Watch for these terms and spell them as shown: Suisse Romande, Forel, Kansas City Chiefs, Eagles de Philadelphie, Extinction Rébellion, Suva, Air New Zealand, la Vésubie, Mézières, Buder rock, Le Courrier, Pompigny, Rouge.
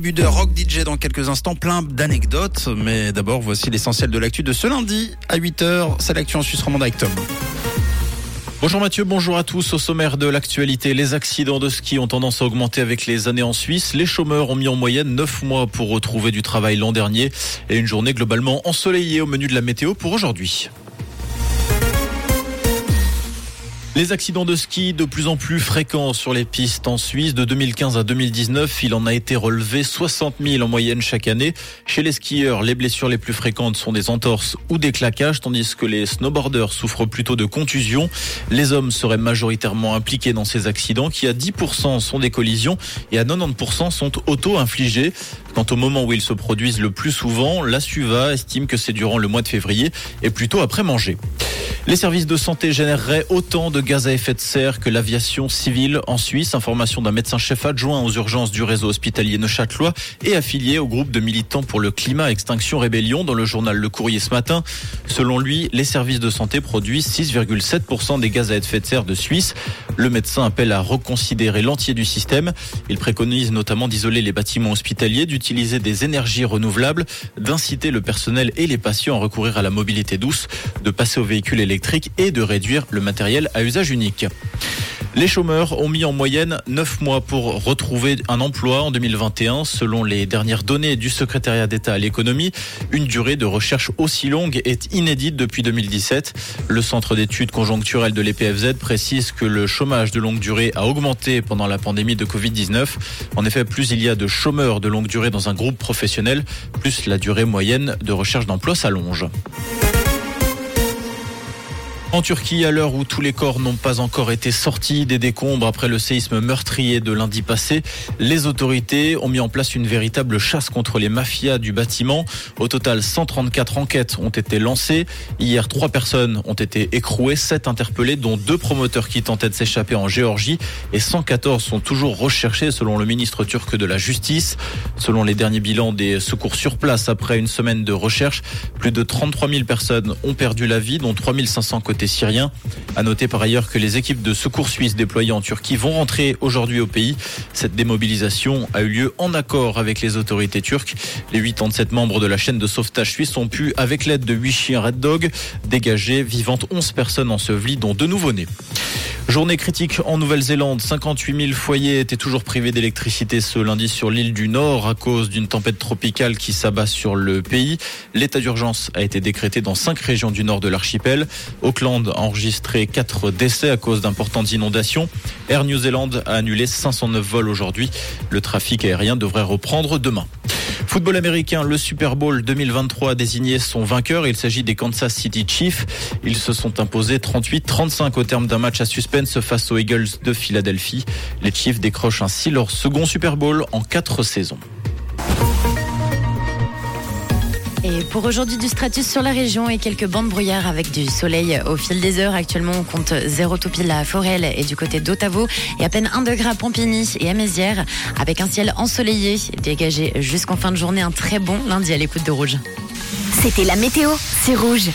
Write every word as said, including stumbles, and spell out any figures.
Buder rock D J dans quelques instants, plein d'anecdotes, mais d'abord voici l'essentiel de l'actu de ce lundi à huit heures, c'est l'actu en Suisse romande avec Tom. Bonjour Mathieu, bonjour à tous. Au sommaire de l'actualité, les accidents de ski ont tendance à augmenter avec les années en Suisse. Les chômeurs ont mis en moyenne neuf mois pour retrouver du travail l'an dernier et une journée globalement ensoleillée au menu de la météo pour aujourd'hui. Les accidents de ski de plus en plus fréquents sur les pistes en Suisse. De deux mille quinze à deux mille dix-neuf, il en a été relevé soixante mille en moyenne chaque année. Chez les skieurs, les blessures les plus fréquentes sont des entorses ou des claquages, tandis que les snowboarders souffrent plutôt de contusions. Les hommes seraient majoritairement impliqués dans ces accidents qui à dix pour cent sont des collisions et à quatre-vingt-dix pour cent sont auto-infligés. Quant au moment où ils se produisent le plus souvent, la Suva estime que c'est durant le mois de février et plutôt après manger. Les services de santé généreraient autant de gaz à effet de serre que l'aviation civile en Suisse. Information d'un médecin-chef adjoint aux urgences du réseau hospitalier neuchâtelois et affilié au groupe de militants pour le climat Extinction Rébellion dans le journal Le Courrier ce matin. Selon lui, les services de santé produisent six virgule sept pour cent des gaz à effet de serre de Suisse. Le médecin appelle à reconsidérer l'entier du système. Il préconise notamment d'isoler les bâtiments hospitaliers, d'utiliser des énergies renouvelables, d'inciter le personnel et les patients à recourir à la mobilité douce, de passer aux véhicules électriques et de réduire le matériel à usage unique. Les chômeurs ont mis en moyenne neuf mois pour retrouver un emploi en deux mille vingt et un, selon les dernières données du secrétariat d'État à l'économie. Une durée de recherche aussi longue est inédite depuis deux mille dix-sept. Le centre d'études conjoncturelles de l'E P F Z précise que le chômage de longue durée a augmenté pendant la pandémie de covid dix-neuf. En effet, plus il y a de chômeurs de longue durée dans un groupe professionnel, plus la durée moyenne de recherche d'emploi s'allonge. En Turquie, à l'heure où tous les corps n'ont pas encore été sortis des décombres après le séisme meurtrier de lundi passé, les autorités ont mis en place une véritable chasse contre les mafias du bâtiment. Au total, cent trente-quatre enquêtes ont été lancées. Hier, trois personnes ont été écrouées, sept interpellées, dont deux promoteurs qui tentaient de s'échapper en Géorgie, et cent quatorze sont toujours recherchés selon le ministre turc de la Justice. Selon les derniers bilans des secours sur place, après une semaine de recherche, plus de trente-trois mille personnes ont perdu la vie, dont trois mille cinq cents côté syrien. À noter par ailleurs que les équipes de secours suisses déployées en Turquie vont rentrer aujourd'hui au pays. Cette démobilisation a eu lieu en accord avec les autorités turques. Les huit cent sept membres de la chaîne de sauvetage suisse ont pu, avec l'aide de huit chiens Red Dog, dégager vivantes onze personnes ensevelies, dont deux nouveau-nés. Journée critique en Nouvelle-Zélande. cinquante-huit mille foyers étaient toujours privés d'électricité ce lundi sur l'île du Nord à cause d'une tempête tropicale qui s'abat sur le pays. L'état d'urgence a été décrété dans cinq régions du nord de l'archipel. Auckland a enregistré quatre décès à cause d'importantes inondations. Air New Zealand a annulé cinq cent neuf vols aujourd'hui. Le trafic aérien devrait reprendre demain. Football américain, le Super Bowl deux mille vingt-trois a désigné son vainqueur. Il s'agit des Kansas City Chiefs. Ils se sont imposés trente-huit à trente-cinq au terme d'un match à suspense face aux Eagles de Philadelphie. Les Chiefs décrochent ainsi leur second Super Bowl en quatre saisons. Et pour aujourd'hui, du stratus sur la région et quelques bandes brouillards avec du soleil au fil des heures. Actuellement, on compte zéro tout pile à Forel et du côté d'Ottavo et à peine un degré à Pompigny et à Mézières, avec un ciel ensoleillé dégagé jusqu'en fin de journée. Un très bon lundi à l'écoute de Rouge. C'était la météo, c'est Rouge.